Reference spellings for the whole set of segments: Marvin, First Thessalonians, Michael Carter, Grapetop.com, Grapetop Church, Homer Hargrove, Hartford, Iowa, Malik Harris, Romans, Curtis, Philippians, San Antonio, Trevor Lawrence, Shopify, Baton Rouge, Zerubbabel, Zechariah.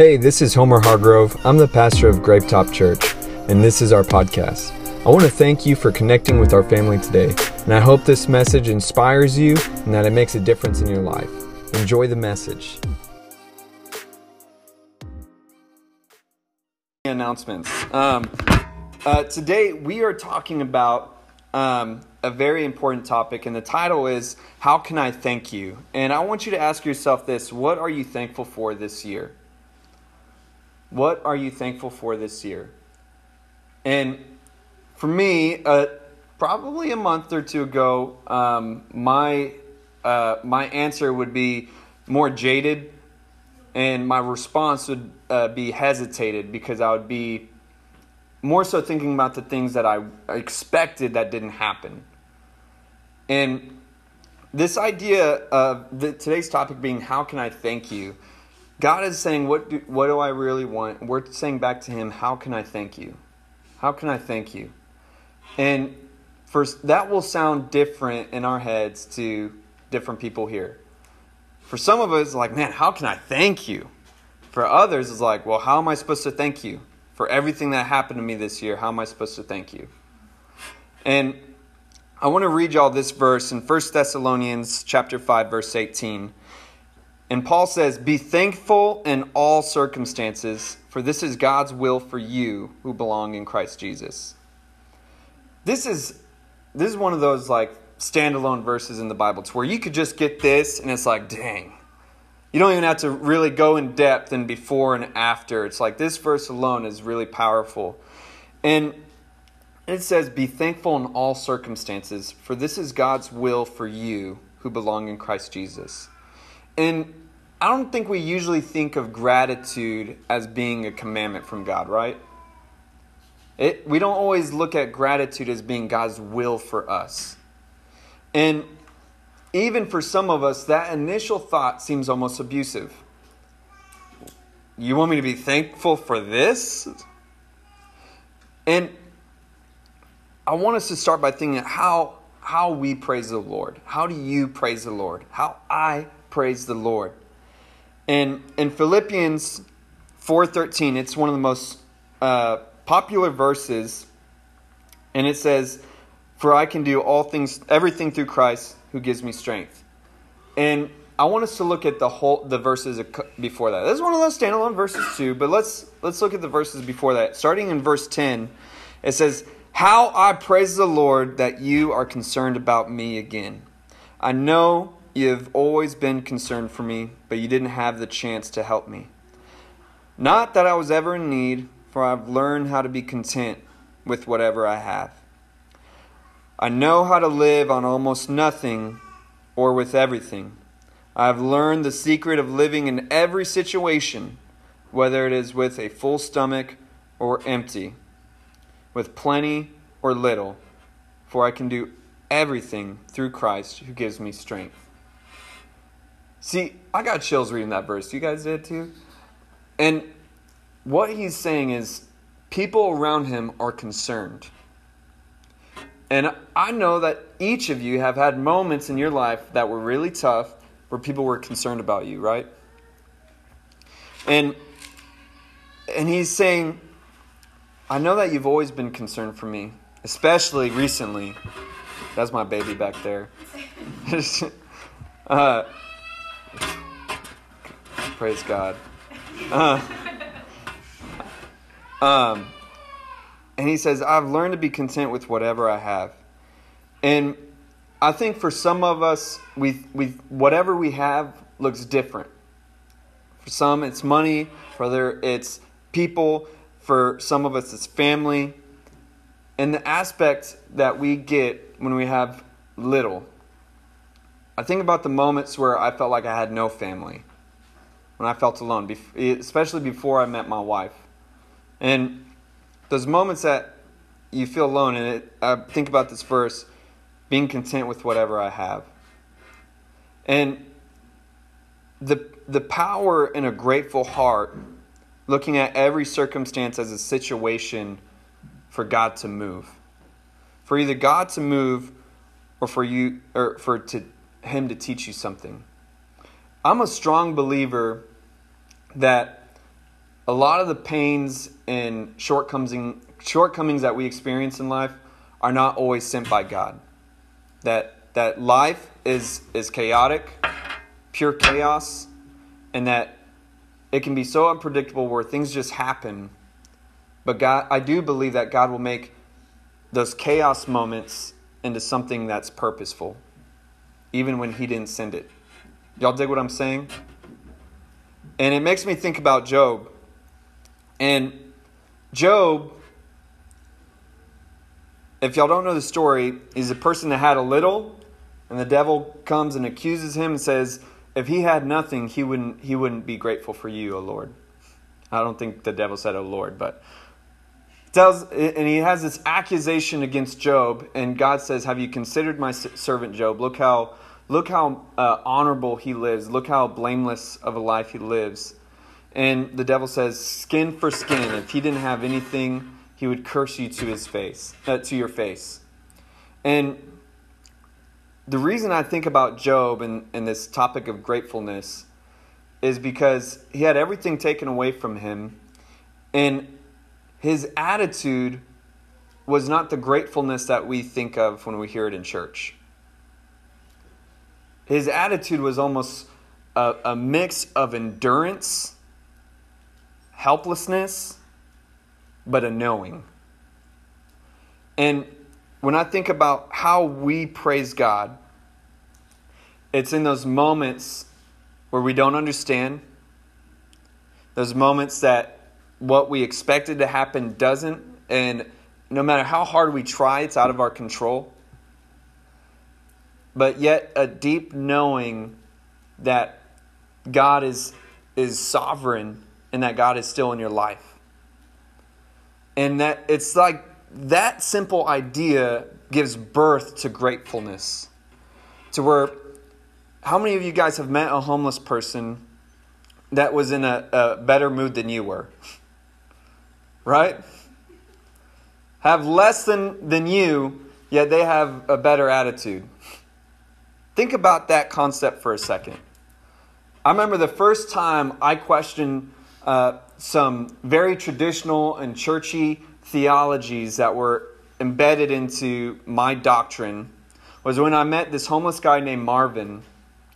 Hey, this is Homer Hargrove. I'm the pastor of Grapetop Church, and this is our podcast. I want to thank you for connecting with our family today, and I hope this message inspires you and that it makes a difference in your life. Enjoy the message. Announcements. Today we are talking about a very important topic, and the title is, How Can I Thank You? And I want you to ask yourself this, what are you thankful for this year? What are you thankful for this year? And for me, probably a month or two ago, my answer would be more jaded, and my response would be hesitated, because I would be more so thinking about the things that I expected that didn't happen. And this idea of today's topic being, how can I thank you? God is saying, what do I really want? And we're saying back to him, how can I thank you? How can I thank you? And first, that will sound different in our heads to different people here. For some of us, like, man, how can I thank you? For others, it's like, well, how am I supposed to thank you for everything that happened to me this year? How am I supposed to thank you? And I want to read y'all this verse in First Thessalonians chapter 5, verse 18. And Paul says, be thankful in all circumstances, for this is God's will for you who belong in Christ Jesus. This is one of those like standalone verses in the Bible to where you could just get this and it's like, dang. You don't even have to really go in depth and before and after. It's like this verse alone is really powerful. And it says, be thankful in all circumstances, for this is God's will for you who belong in Christ Jesus. And I don't think we usually think of gratitude as being a commandment from God, right? We don't always look at gratitude as being God's will for us. And even for some of us, that initial thought seems almost abusive. You want me to be thankful for this? And I want us to start by thinking how we praise the Lord. How do you praise the Lord? How I praise the Lord. And in Philippians 4:13, it's one of the most popular verses. And it says, for I can do all things, everything through Christ who gives me strength. And I want us to look at the verses before that. This is one of those standalone verses too, but let's look at the verses before that. Starting in verse 10, it says, how I praise the Lord that you are concerned about me again. I know you've always been concerned for me, but you didn't have the chance to help me. Not that I was ever in need, for I've learned how to be content with whatever I have. I know how to live on almost nothing or with everything. I've learned the secret of living in every situation, whether it is with a full stomach or empty, with plenty or little, for I can do everything through Christ who gives me strength. See, I got chills reading that verse. You guys did too? And what he's saying is people around him are concerned. And I know that each of you have had moments in your life that were really tough where people were concerned about you, right? And he's saying, I know that you've always been concerned for me, especially recently. That's my baby back there. Praise God. And he says, I've learned to be content with whatever I have. And I think for some of us, we whatever we have looks different. For some, it's money. For others, it's people. For some of us, it's family. And the aspect that we get when we have little. I think about the moments where I felt like I had no family, when I felt alone, especially before I met my wife. And those moments that you feel alone, I think about this verse, being content with whatever I have. And the power in a grateful heart, looking at every circumstance as a situation for God to move. For either God to move or for him to teach you something. I'm a strong believer that a lot of the pains and shortcomings that we experience in life are not always sent by God. That life is chaotic, pure chaos, and that it can be so unpredictable where things just happen. But God, I do believe that God will make those chaos moments into something that's purposeful, even when he didn't send it. Y'all dig what I'm saying? And it makes me think about Job. And Job, if y'all don't know the story, is a person that had a little, and the devil comes and accuses him and says, if he had nothing, he wouldn't be grateful for you, O Lord. I don't think the devil said, O Lord, but and he has this accusation against Job, and God says, have you considered my servant Job? Look how honorable he lives. Look how blameless of a life he lives. And the devil says, skin for skin. If he didn't have anything, he would curse you to your face. And the reason I think about Job and this topic of gratefulness is because he had everything taken away from him, and his attitude was not the gratefulness that we think of when we hear it in church. His attitude was almost a mix of endurance, helplessness, but a knowing. And when I think about how we praise God, it's in those moments where we don't understand, those moments that what we expected to happen doesn't, and no matter how hard we try, it's out of our control. But yet a deep knowing that God is sovereign and that God is still in your life. And that it's like that simple idea gives birth to gratefulness. To where, how many of you guys have met a homeless person that was in a better mood than you were? Right? Have less than you, yet they have a better attitude. Think about that concept for a second. I remember the first time I questioned some very traditional and churchy theologies that were embedded into my doctrine was when I met this homeless guy named Marvin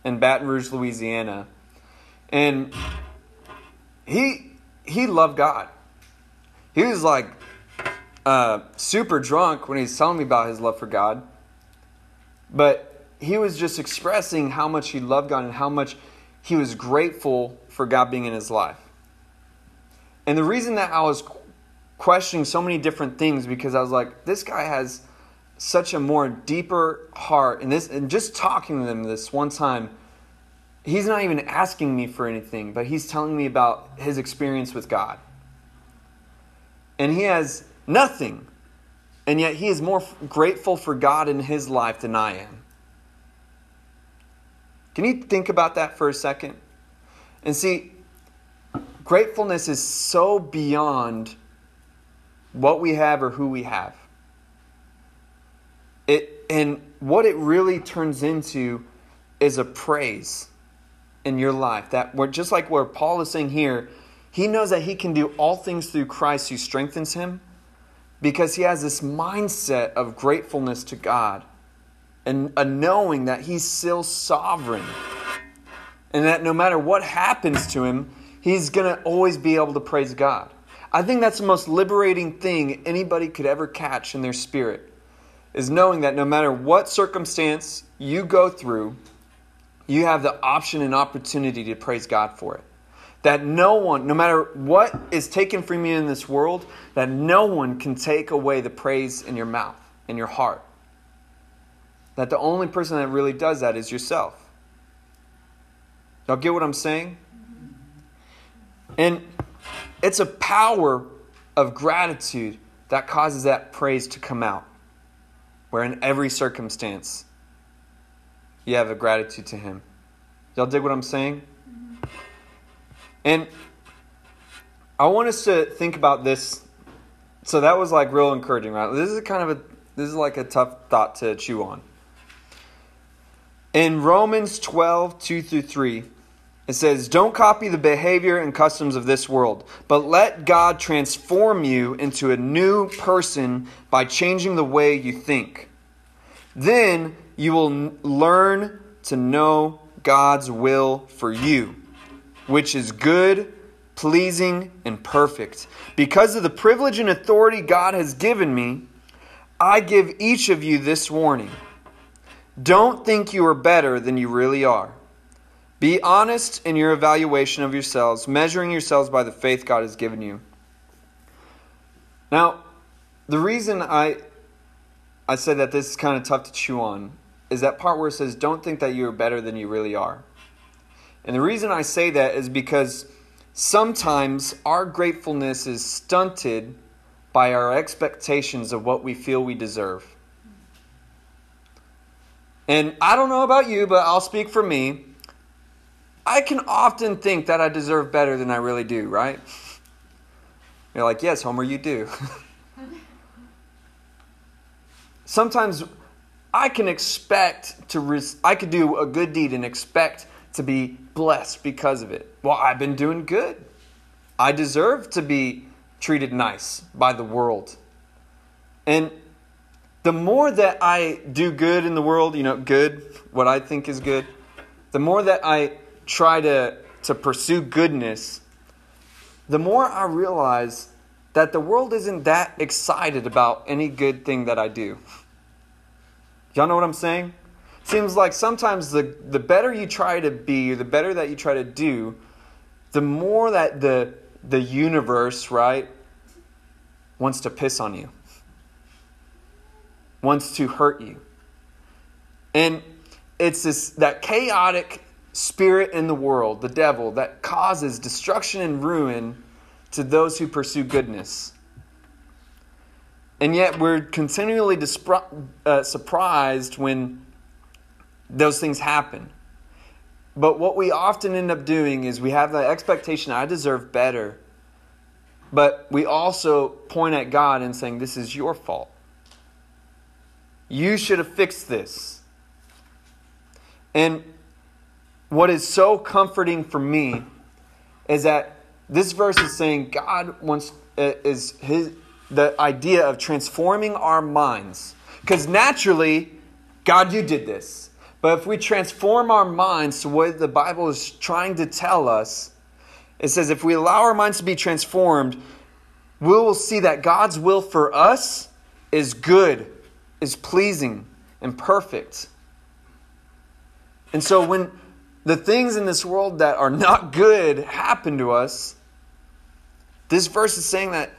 in Baton Rouge, Louisiana. And he loved God. He was like super drunk when he was telling me about his love for God. But he was just expressing how much he loved God and how much he was grateful for God being in his life. And the reason that I was questioning so many different things, because I was like, this guy has such a more deeper heart. And just talking to him this one time, he's not even asking me for anything, but he's telling me about his experience with God. And he has nothing, and yet he is more grateful for God in his life than I am. Can you think about that for a second? And see, gratefulness is so beyond what we have or who we have. And what it really turns into is a praise in your life. That we're just like where Paul is saying here, he knows that he can do all things through Christ who strengthens him, because he has this mindset of gratefulness to God and a knowing that he's still sovereign and that no matter what happens to him, he's going to always be able to praise God. I think that's the most liberating thing anybody could ever catch in their spirit, is knowing that no matter what circumstance you go through, you have the option and opportunity to praise God for it. That no one, no matter what is taken from you in this world, that no one can take away the praise in your mouth, in your heart. That the only person that really does that is yourself. Y'all get what I'm saying? And it's a power of gratitude that causes that praise to come out, where in every circumstance you have a gratitude to him. Y'all dig what I'm saying? And I want us to think about this. So that was like real encouraging, right? This is like a tough thought to chew on. In Romans 12:2-3, It says, don't copy the behavior and customs of this world, but let God transform you into a new person by changing the way you think. Then you will learn to know God's will for you, which is good, pleasing, and perfect. Because of the privilege and authority God has given me, I give each of you this warning. Don't think you are better than you really are. Be honest in your evaluation of yourselves, measuring yourselves by the faith God has given you. Now, the reason I said that this is kind of tough to chew on is that part where it says, don't think that you are better than you really are. And the reason I say that is because sometimes our gratefulness is stunted by our expectations of what we feel we deserve. And I don't know about you, but I'll speak for me. I can often think that I deserve better than I really do, right? You're like, yes, Homer, you do. Sometimes I can expect to, I could do a good deed and expect to be blessed because of it. Well, I've been doing good. I deserve to be treated nice by the world. And the more that I do good in the world, you know, good, what I think is good, the more that I try to pursue goodness, the more I realize that the world isn't that excited about any good thing that I do. Y'all know what I'm saying? Seems like sometimes the better you try to be, the better that you try to do, the more that the universe, right, wants to piss on you, wants to hurt you. And it's this that chaotic spirit in the world, the devil, that causes destruction and ruin to those who pursue goodness. And yet we're continually surprised when those things happen. But what we often end up doing is we have the expectation, I deserve better. But we also point at God and saying, this is your fault. You should have fixed this. And what is so comforting for me is that this verse is saying God wants the idea of transforming our minds. Because naturally, God, you did this. But if we transform our minds to what the Bible is trying to tell us, it says if we allow our minds to be transformed, we will see that God's will for us is good, is pleasing, and perfect. And so when the things in this world that are not good happen to us, this verse is saying that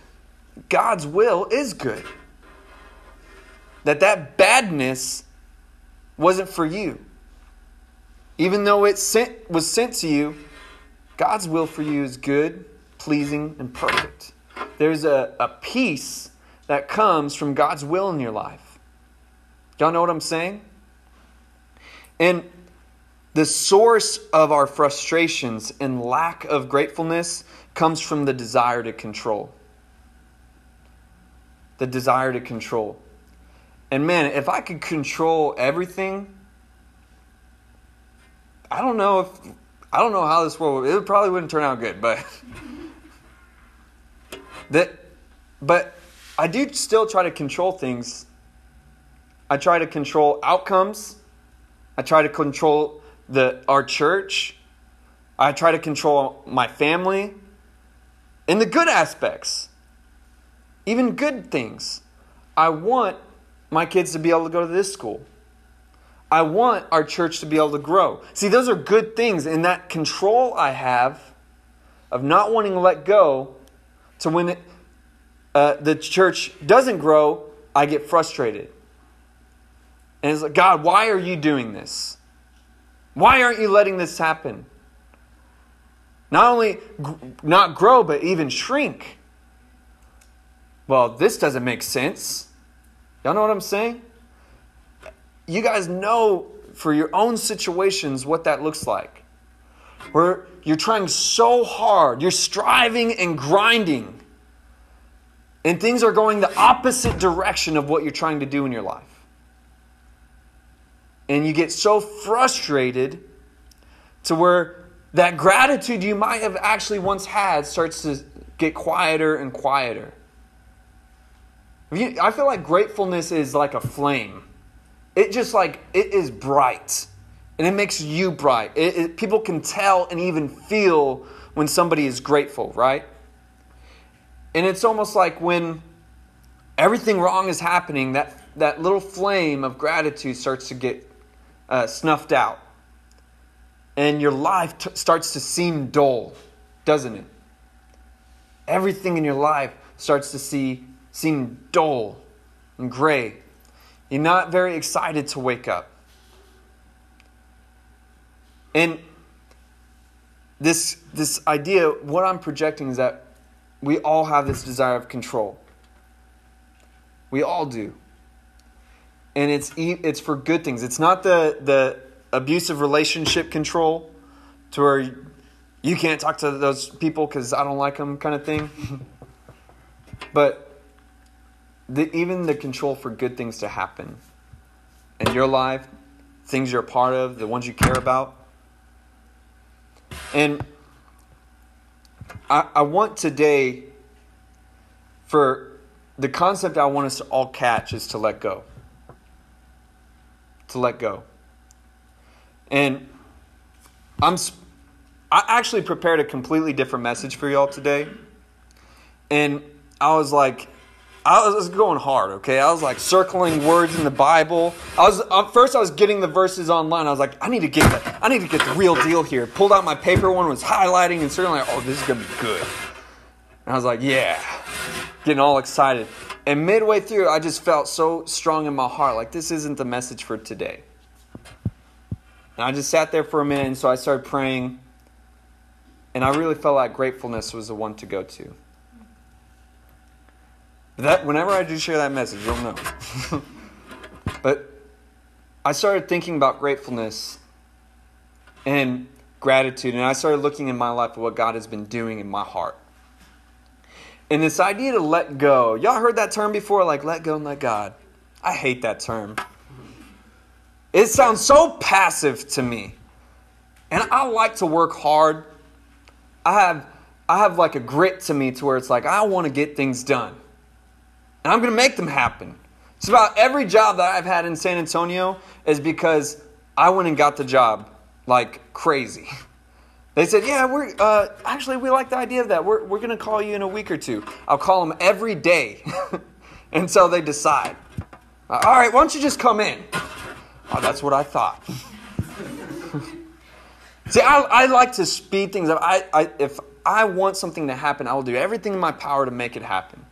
God's will is good. That badness wasn't for you. Even though it was sent to you, God's will for you is good, pleasing, and perfect. There's a peace that comes from God's will in your life. Y'all know what I'm saying? And the source of our frustrations and lack of gratefulness comes from the desire to control. The desire to control. And man, if I could control everything, I don't know how this world would, it probably wouldn't turn out good, but I do still try to control things. I try to control outcomes. I try to control our church. I try to control my family. In the good aspects. Even good things. I want my kids to be able to go to this school. I want our church to be able to grow. See, those are good things. And that control I have of not wanting to let go, to when the church doesn't grow, I get frustrated. And it's like, God, why are you doing this? Why aren't you letting this happen? Not only not grow, but even shrink. Well, this doesn't make sense. Y'all know what I'm saying? You guys know for your own situations what that looks like. Where you're trying so hard. You're striving and grinding. And things are going the opposite direction of what you're trying to do in your life. And you get so frustrated to where that gratitude you might have actually once had starts to get quieter and quieter. I feel like gratefulness is like a flame. It just like, it is bright. And it makes you bright. People can tell and even feel when somebody is grateful, right? And it's almost like when everything wrong is happening, that little flame of gratitude starts to get snuffed out. And your life starts to seem dull, doesn't it? Everything in your life starts to seem dull and gray. You're not very excited to wake up. And this idea, what I'm projecting is that we all have this desire of control. We all do. And it's for good things. It's not the abusive relationship control to where you can't talk to those people because I don't like them kind of thing. But even the control for good things to happen in your life, things you're a part of, the ones you care about. And I want today, for the concept I want us to all catch, is to let go. To let go. And I actually prepared a completely different message for y'all today. And I was going hard, okay? I was like circling words in the Bible. I was getting the verses online. I was like, I need to get the real deal here. Pulled out my paper one, was highlighting and circling. Like, oh, this is gonna be good. And I was like, yeah, getting all excited. And midway through, I just felt so strong in my heart, like this isn't the message for today. And I just sat there for a minute, and so I started praying, and I really felt like gratefulness was the one to go to. That whenever I do share that message, you'll know. But I started thinking about gratefulness and gratitude, and I started looking in my life at what God has been doing in my heart. And this idea to let go. Y'all heard that term before, like let go and let God. I hate that term. It sounds so passive to me. And I like to work hard. I have like a grit to me to where it's like I want to get things done. And I'm going to make them happen. It's about every job that I've had in San Antonio is because I went and got the job like crazy. They said, yeah, we like the idea of that. We're going to call you in a week or two. I'll call them every day until they decide. All right, why don't you just come in? Oh, that's what I thought. See, I like to speed things up. If I want something to happen, I will do everything in my power to make it happen.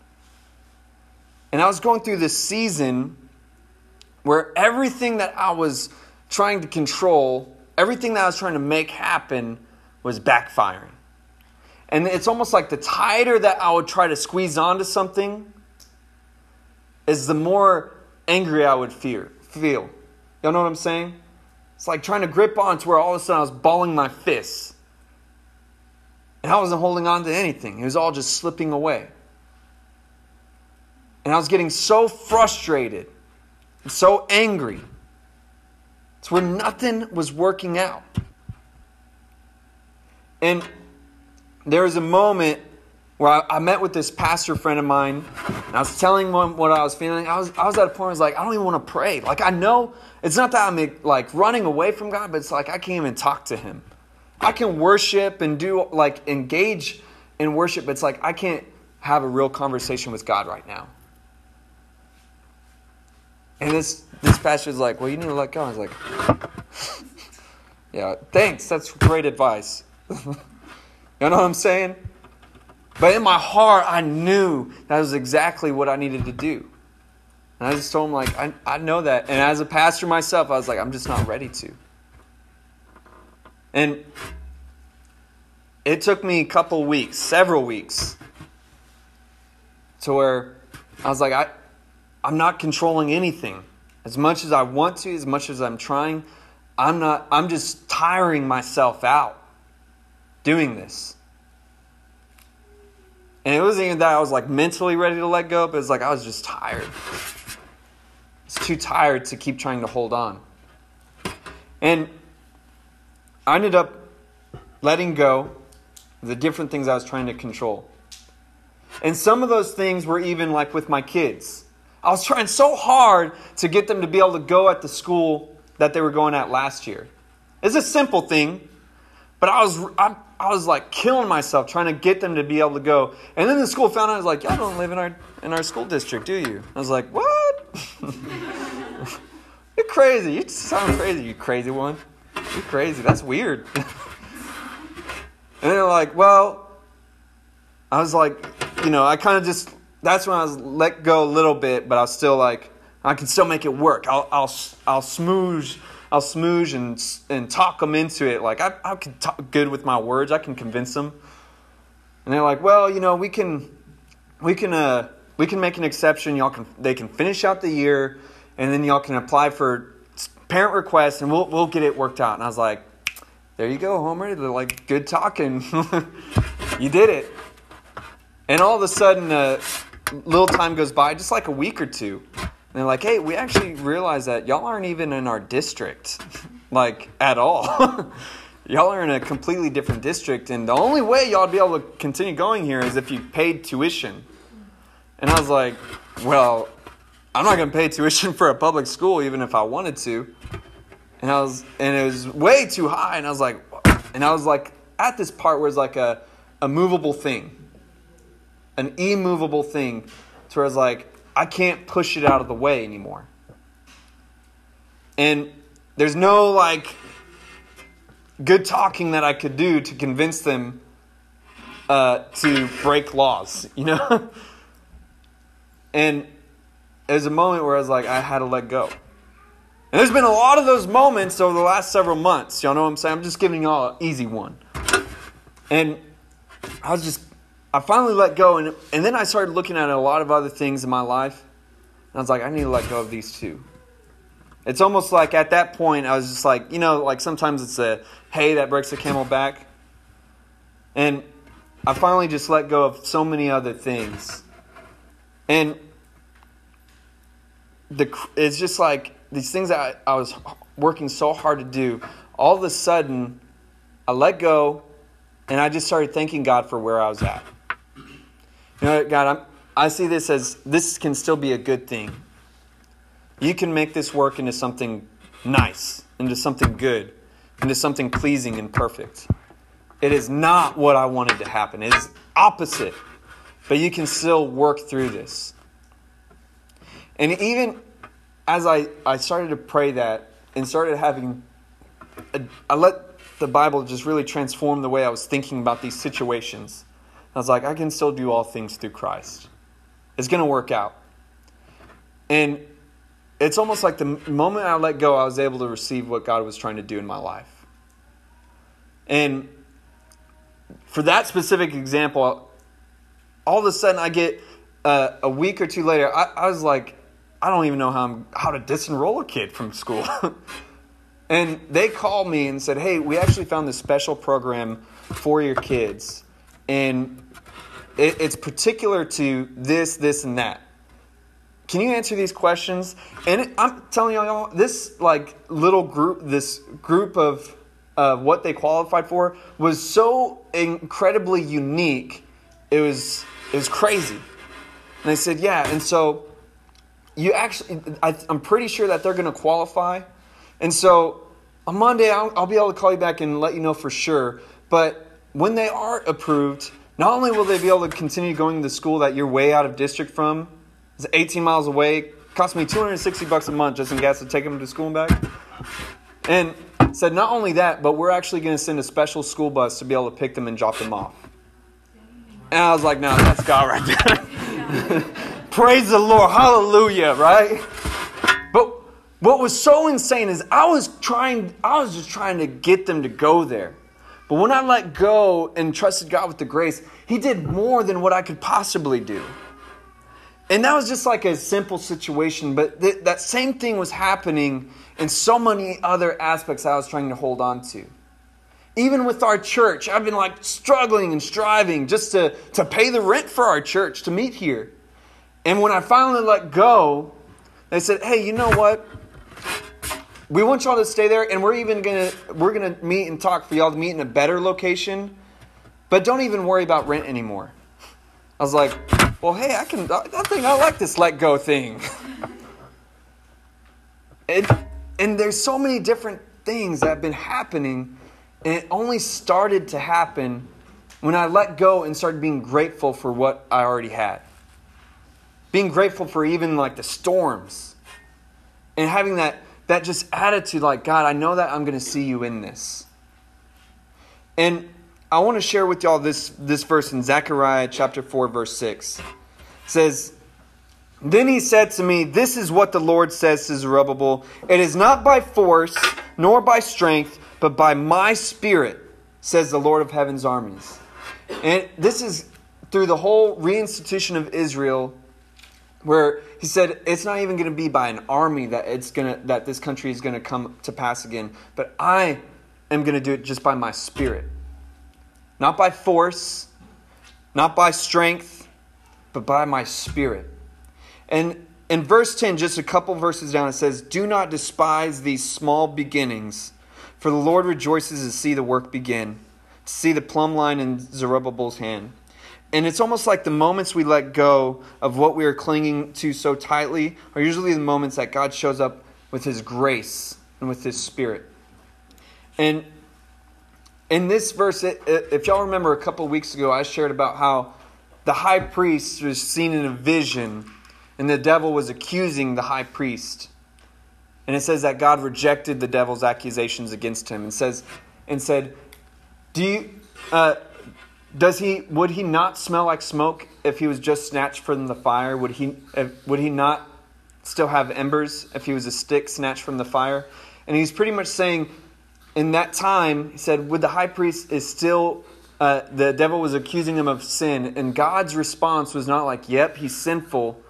And I was going through this season where everything that I was trying to control, everything that I was trying to make happen was backfiring. And it's almost like the tighter that I would try to squeeze onto something is the more angry I would feel. Y'all know what I'm saying? It's like trying to grip on to where all of a sudden I was balling my fists. And I wasn't holding on to anything. It was all just slipping away. And I was getting so frustrated and so angry. It's where nothing was working out. And there was a moment where I met with this pastor friend of mine. And I was telling him what I was feeling. I was at a point where I was like, I don't even want to pray. Like, I know it's not that I'm like running away from God, but it's like I can't even talk to him. I can worship and do like engage in worship, but it's like I can't have a real conversation with God right now. And this pastor's like, well, you need to let go. I was like, yeah, thanks. That's great advice. You know what I'm saying? But in my heart, I knew that was exactly what I needed to do. And I just told him, like, I know that. And as a pastor myself, I was like, I'm just not ready to. And it took me several weeks, to where I was like, I'm not controlling anything. As much as I want to, as much as I'm trying, I'm just tiring myself out doing this. And it wasn't even that I was like mentally ready to let go, but it's like I was just tired. It's too tired to keep trying to hold on. And I ended up letting go of the different things I was trying to control. And some of those things were even like with my kids. I was trying so hard to get them to be able to go at the school that they were going at last year. It's a simple thing, but I was like killing myself trying to get them to be able to go. And then the school found out, I was like, y'all don't live in our school district, do you? I was like, what? You're crazy. You sound crazy, you crazy one. You're crazy. That's weird. And they're like, well, I was like, you know, I kind of just, that's when I was let go a little bit, but I was still like, I can still make it work. I'll smooge and talk them into it. Like, I can talk good with my words. I can convince them. And they're like, well, you know, we can make an exception. They can finish out the year, and then y'all can apply for parent requests, and we'll get it worked out. And I was like, there you go, Homer. They're like, good talking. You did it. And all of a sudden, a little time goes by, just like a week or two. And they're like, hey, we actually realize that y'all aren't even in our district, like, at all. Y'all are in a completely different district, and the only way y'all would be able to continue going here is if you paid tuition. And I was like, well, I'm not going to pay tuition for a public school, even if I wanted to. And it was way too high, and I was like at this part where it's like a movable thing. An immovable thing, to where I was like, I can't push it out of the way anymore. And there's no like good talking that I could do to convince them to break laws, you know? And there's a moment where I was like, I had to let go. And there's been a lot of those moments over the last several months. Y'all know what I'm saying? I'm just giving y'all an easy one. And I finally let go, and then I started looking at a lot of other things in my life, and I was like, I need to let go of these two. It's almost like at that point, I was just like, you know, like sometimes it's a hay that breaks the camel back. And I finally just let go of so many other things. And it's just like these things that I was working so hard to do, all of a sudden, I let go, and I just started thanking God for where I was at. You know, God, I see this as this can still be a good thing. You can make this work into something nice, into something good, into something pleasing and perfect. It is not what I wanted to happen. It is opposite. But you can still work through this. And even as I started to pray that and started having, I let the Bible just really transformed the way I was thinking about these situations. I was like, I can still do all things through Christ. It's going to work out. And it's almost like the moment I let go, I was able to receive what God was trying to do in my life. And for that specific example, all of a sudden I get a week or two later, I was like, I don't even know how to disenroll a kid from school. And they called me and said, hey, we actually found this special program for your kids. And it's particular to this, this, and that. Can you answer these questions? And I'm telling y'all, this like little group, this group of what they qualified for was so incredibly unique. It was crazy. And they said, yeah. And so you actually, I'm pretty sure that they're going to qualify. And so on Monday, I'll be able to call you back and let you know for sure. But when they are approved, not only will they be able to continue going to the school that you're way out of district from, it's 18 miles away, cost me $260 a month just in gas to take them to school and back. And said not only that, but we're actually going to send a special school bus to be able to pick them and drop them off. And I was like, no, that's God right there. Praise the Lord. Hallelujah, right? What was so insane is I was just trying to get them to go there. But when I let go and trusted God with the grace, he did more than what I could possibly do. And that was just like a simple situation, but that same thing was happening in so many other aspects I was trying to hold on to. Even with our church, I've been like struggling and striving just to pay the rent for our church to meet here. And when I finally let go, they said, hey, you know what? We want y'all to stay there, and we're gonna meet and talk for y'all to meet in a better location. But don't even worry about rent anymore. I was like, well, hey, I like this let go thing. And there's so many different things that have been happening, and it only started to happen when I let go and started being grateful for what I already had. Being grateful for even like the storms and having that just attitude like, God, I know that I'm going to see you in this. And I want to share with y'all this verse in Zechariah chapter 4, verse 6. It says, "Then he said to me, this is what the Lord says to Zerubbabel. It is not by force, nor by strength, but by my spirit, says the Lord of heaven's armies." And this is through the whole reinstitution of Israel, where he said it's not even going to be by an army that this country is going to come to pass again, but I am going to do it just by my spirit. Not by force, not by strength, but by my spirit. And in verse 10, just a couple verses down, it says, "Do not despise these small beginnings, for the Lord rejoices to see the work begin, to see the plumb line in Zerubbabel's hand." And it's almost like the moments we let go of what we are clinging to so tightly are usually the moments that God shows up with his grace and with his spirit. And in this verse, if y'all remember a couple weeks ago, I shared about how the high priest was seen in a vision, and the devil was accusing the high priest. And it says that God rejected the devil's accusations against him, and said, would he not smell like smoke if he was just snatched from the fire? Would he not still have embers if he was a stick snatched from the fire? And he's pretty much saying, in that time, he said, would the high priest is still... the devil was accusing him of sin, and God's response was not like, yep, he's sinful,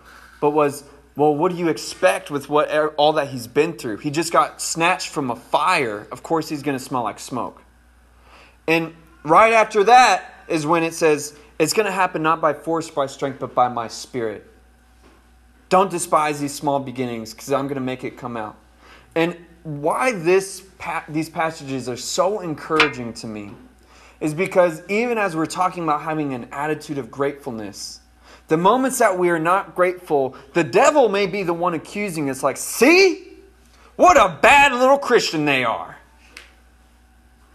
but was, well, what do you expect with what all that he's been through? He just got snatched from a fire. Of course he's going to smell like smoke. And right after that is when it says, it's going to happen not by force, by strength, but by my spirit. Don't despise these small beginnings, because I'm going to make it come out. And why these passages are so encouraging to me is because even as we're talking about having an attitude of gratefulness, the moments that we are not grateful, the devil may be the one accusing us like, see, what a bad little Christian they are.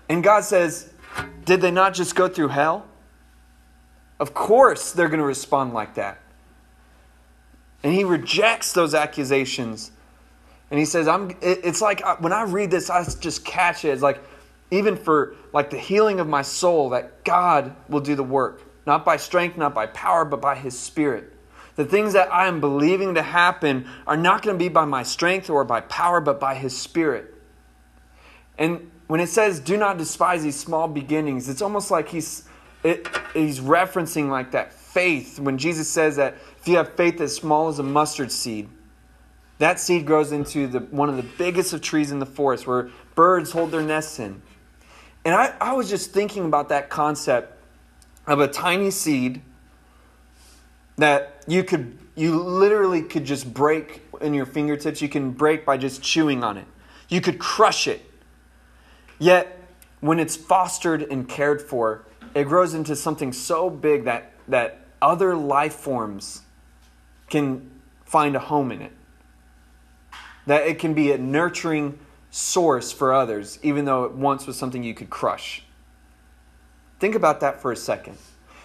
And God says, did they not just go through hell? Of course they're going to respond like that. And he rejects those accusations. And he says, it's like when I read this, I just catch it. It's like, even for like the healing of my soul, that God will do the work. Not by strength, not by power, but by his spirit. The things that I am believing to happen are not going to be by my strength or by power, but by his spirit. And when it says, do not despise these small beginnings, it's almost like he's referencing like that faith. When Jesus says that if you have faith as small as a mustard seed, that seed grows into one of the biggest of trees in the forest where birds hold their nests in. And I was just thinking about that concept of a tiny seed that you literally could just break in your fingertips. You can break by just chewing on it. You could crush it. Yet, when it's fostered and cared for, it grows into something so big that other life forms can find a home in it. That it can be a nurturing source for others, even though it once was something you could crush. Think about that for a second.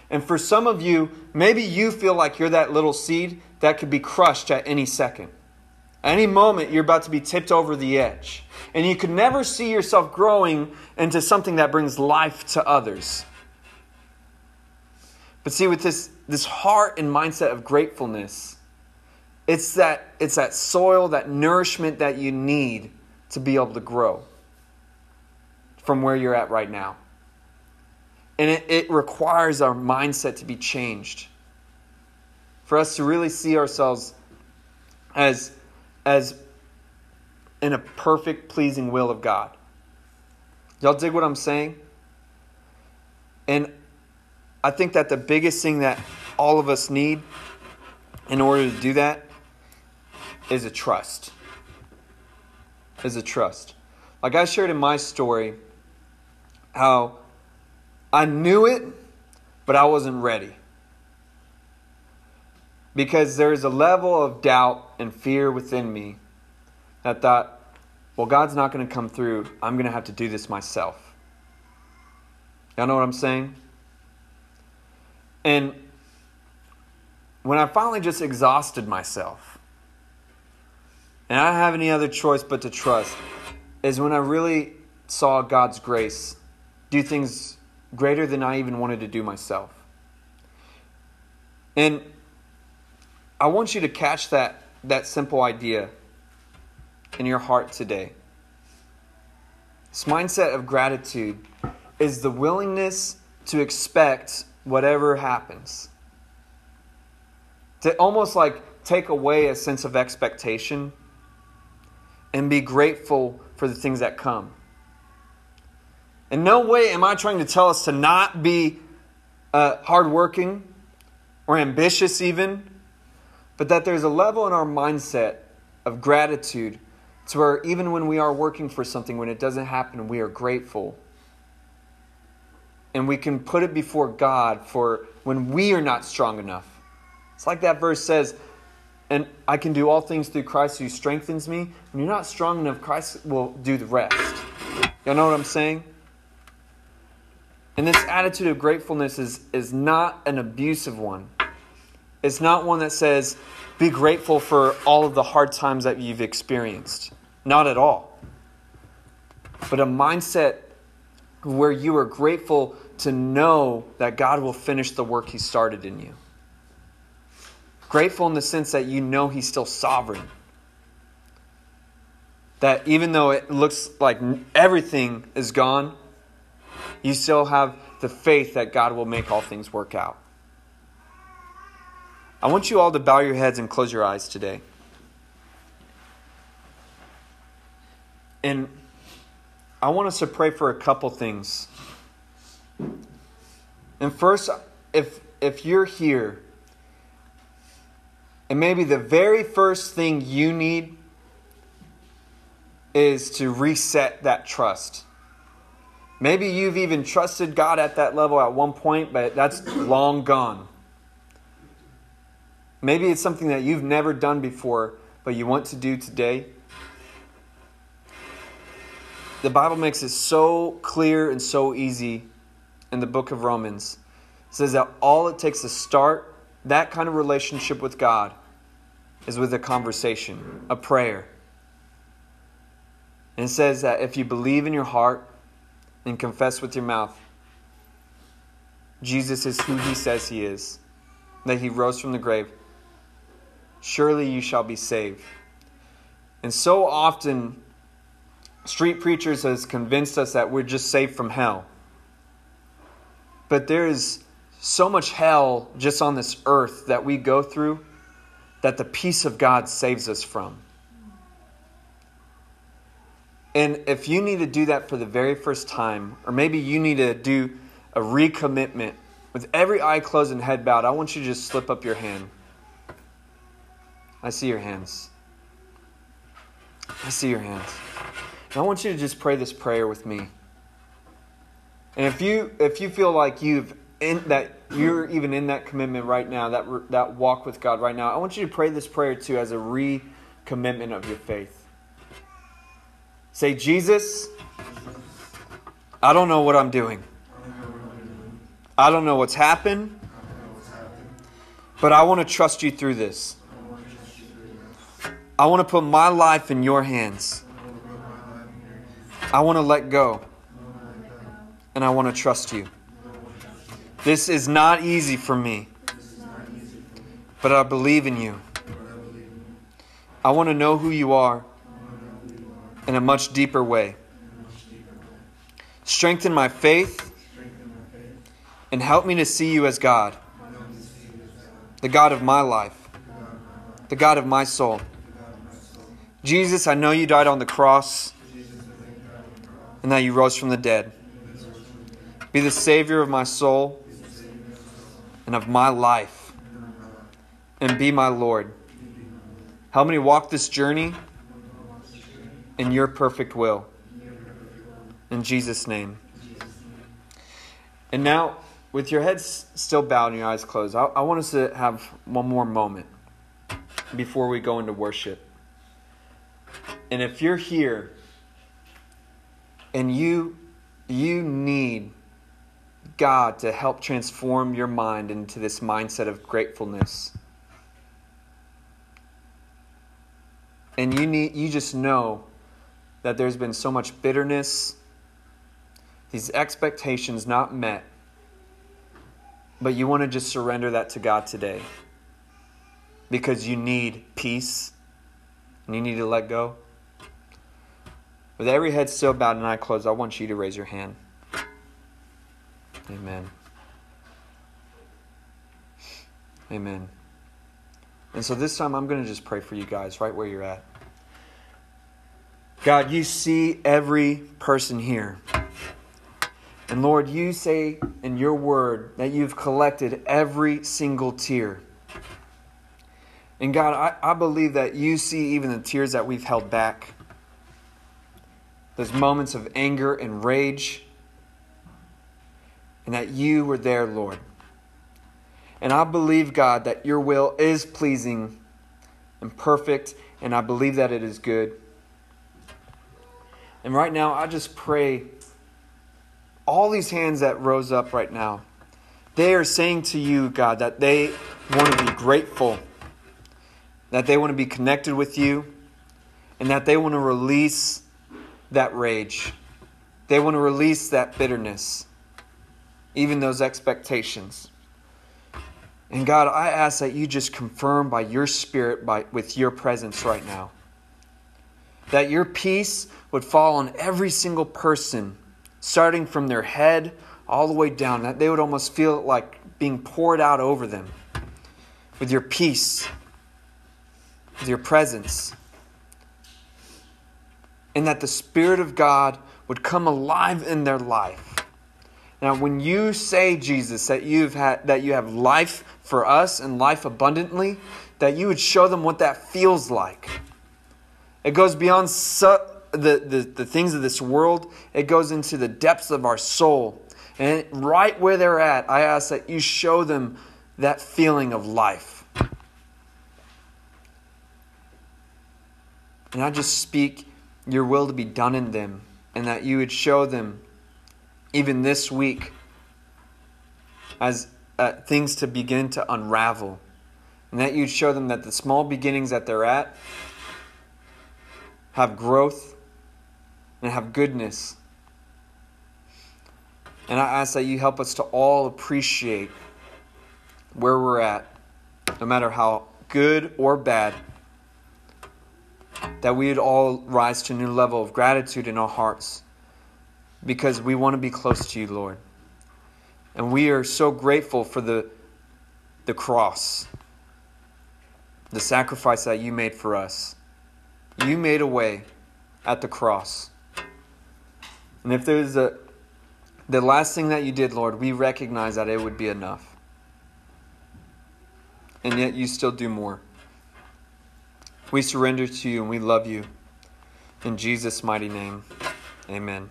And for some of you, maybe you feel like you're that little seed that could be crushed at any second. At any moment, you're about to be tipped over the edge. And you could never see yourself growing into something that brings life to others. But see, with this heart and mindset of gratefulness, it's that soil, that nourishment that you need to be able to grow from where you're at right now. And it requires our mindset to be changed. For us to really see ourselves as in a perfect, pleasing will of God. Y'all dig what I'm saying? And I think that the biggest thing that all of us need in order to do that is a trust. is a trust. Like I shared in my story, how I knew it, but I wasn't ready. Because there is a level of doubt and fear within me that thought, well, God's not going to come through. I'm going to have to do this myself. Y'all know what I'm saying? And when I finally just exhausted myself, and I don't have any other choice but to trust, is when I really saw God's grace do things greater than I even wanted to do myself. And I want you to catch that simple idea in your heart today. This mindset of gratitude is the willingness to expect whatever happens. To almost like take away a sense of expectation and be grateful for the things that come. In no way am I trying to tell us to not be hardworking or ambitious even, but that there's a level in our mindset of gratitude to where even when we are working for something, when it doesn't happen, we are grateful. And we can put it before God for when we are not strong enough. It's like that verse says, and I can do all things through Christ who strengthens me. When you're not strong enough, Christ will do the rest. Y'all know what I'm saying? And this attitude of gratefulness is not an abusive one. It's not one that says, be grateful for all of the hard times that you've experienced. Not at all. But a mindset where you are grateful to know that God will finish the work He started in you. Grateful in the sense that you know He's still sovereign. That even though it looks like everything is gone, you still have the faith that God will make all things work out. I want you all to bow your heads and close your eyes today. And I want us to pray for a couple things. And first, if you're here, and maybe the very first thing you need is to reset that trust. Maybe you've even trusted God at that level at one point, but that's long gone. Maybe it's something that you've never done before, but you want to do today. The Bible makes it so clear and so easy in the book of Romans. It says that all it takes to start that kind of relationship with God is with a conversation, a prayer. And it says that if you believe in your heart and confess with your mouth, Jesus is who He says He is, that He rose from the grave, surely you shall be saved. And so often, street preachers has convinced us that we're just saved from hell. But there is so much hell just on this earth that we go through that the peace of God saves us from. And if you need to do that for the very first time, or maybe you need to do a recommitment, with every eye closed and head bowed, I want you to just slip up your hand. I see your hands. I see your hands. And I want you to just pray this prayer with me. And if you feel like you're even in that commitment right now, that walk with God right now, I want you to pray this prayer too as a recommitment of your faith. Say, Jesus, I don't know what I'm doing. I don't know what's happened, but I want to trust you through this. I want to put my life in your hands. I want to let go, and I want to trust you. This is not easy for me, but I believe in you. I want to know who you are in a much deeper way. Strengthen my faith, and help me to see you as God, the God of my life, the God of my soul. Jesus, I know you died on the cross and that you rose from the dead. Be the Savior of my soul and of my life, and be my Lord. Help me walk this journey in your perfect will. In Jesus' name. And now, with your heads still bowed and your eyes closed, I want us to have one more moment before we go into worship. And if you're here and you need God to help transform your mind into this mindset of gratefulness, and you just know that there's been so much bitterness, these expectations not met, but you want to just surrender that to God today because you need peace and you need to let go. With every head still bowed and eye closed, I want you to raise your hand. Amen. Amen. And so this time I'm going to just pray for you guys right where you're at. God, you see every person here. And Lord, you say in your word that you've collected every single tear. And God, I believe that you see even the tears that we've held back. Those moments of anger and rage. And that you were there, Lord. And I believe, God, that your will is pleasing and perfect. And I believe that it is good. And right now, I just pray all these hands that rose up right now, they are saying to you, God, that they want to be grateful, that they want to be connected with you, and that they want to release that rage. They want to release that bitterness, even those expectations. And God, I ask that you just confirm by your spirit, with your presence right now, that your peace would fall on every single person, starting from their head all the way down, that they would almost feel like being poured out over them with your peace, with your presence. And that the Spirit of God would come alive in their life. Now, when you say, Jesus, that you have life for us and life abundantly, that you would show them what that feels like. It goes beyond the things of this world. It goes into the depths of our soul. And right where they're at, I ask that you show them that feeling of life. And I just speak your will to be done in them, and that you would show them, even this week, as things to begin to unravel, and that you'd show them that the small beginnings that they're at have growth and have goodness. And I ask that you help us to all appreciate where we're at, no matter how good or bad, that we would all rise to a new level of gratitude in our hearts, because we want to be close to you, Lord. And we are so grateful for the cross, the sacrifice that you made for us. You made a way at the cross. And if there's the last thing that you did, Lord, we recognize that it would be enough. And yet you still do more. We surrender to you and we love you. In Jesus' mighty name, amen.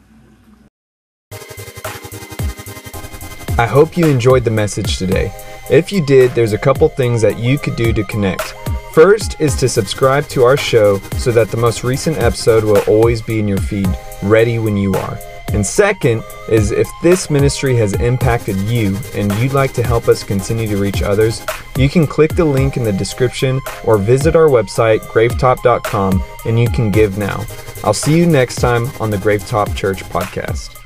I hope you enjoyed the message today. If you did, there's a couple things that you could do to connect. First is to subscribe to our show so that the most recent episode will always be in your feed, ready when you are. And second is, if this ministry has impacted you and you'd like to help us continue to reach others, you can click the link in the description or visit our website, Grapetop.com, and you can give now. I'll see you next time on the Grapetop Church podcast.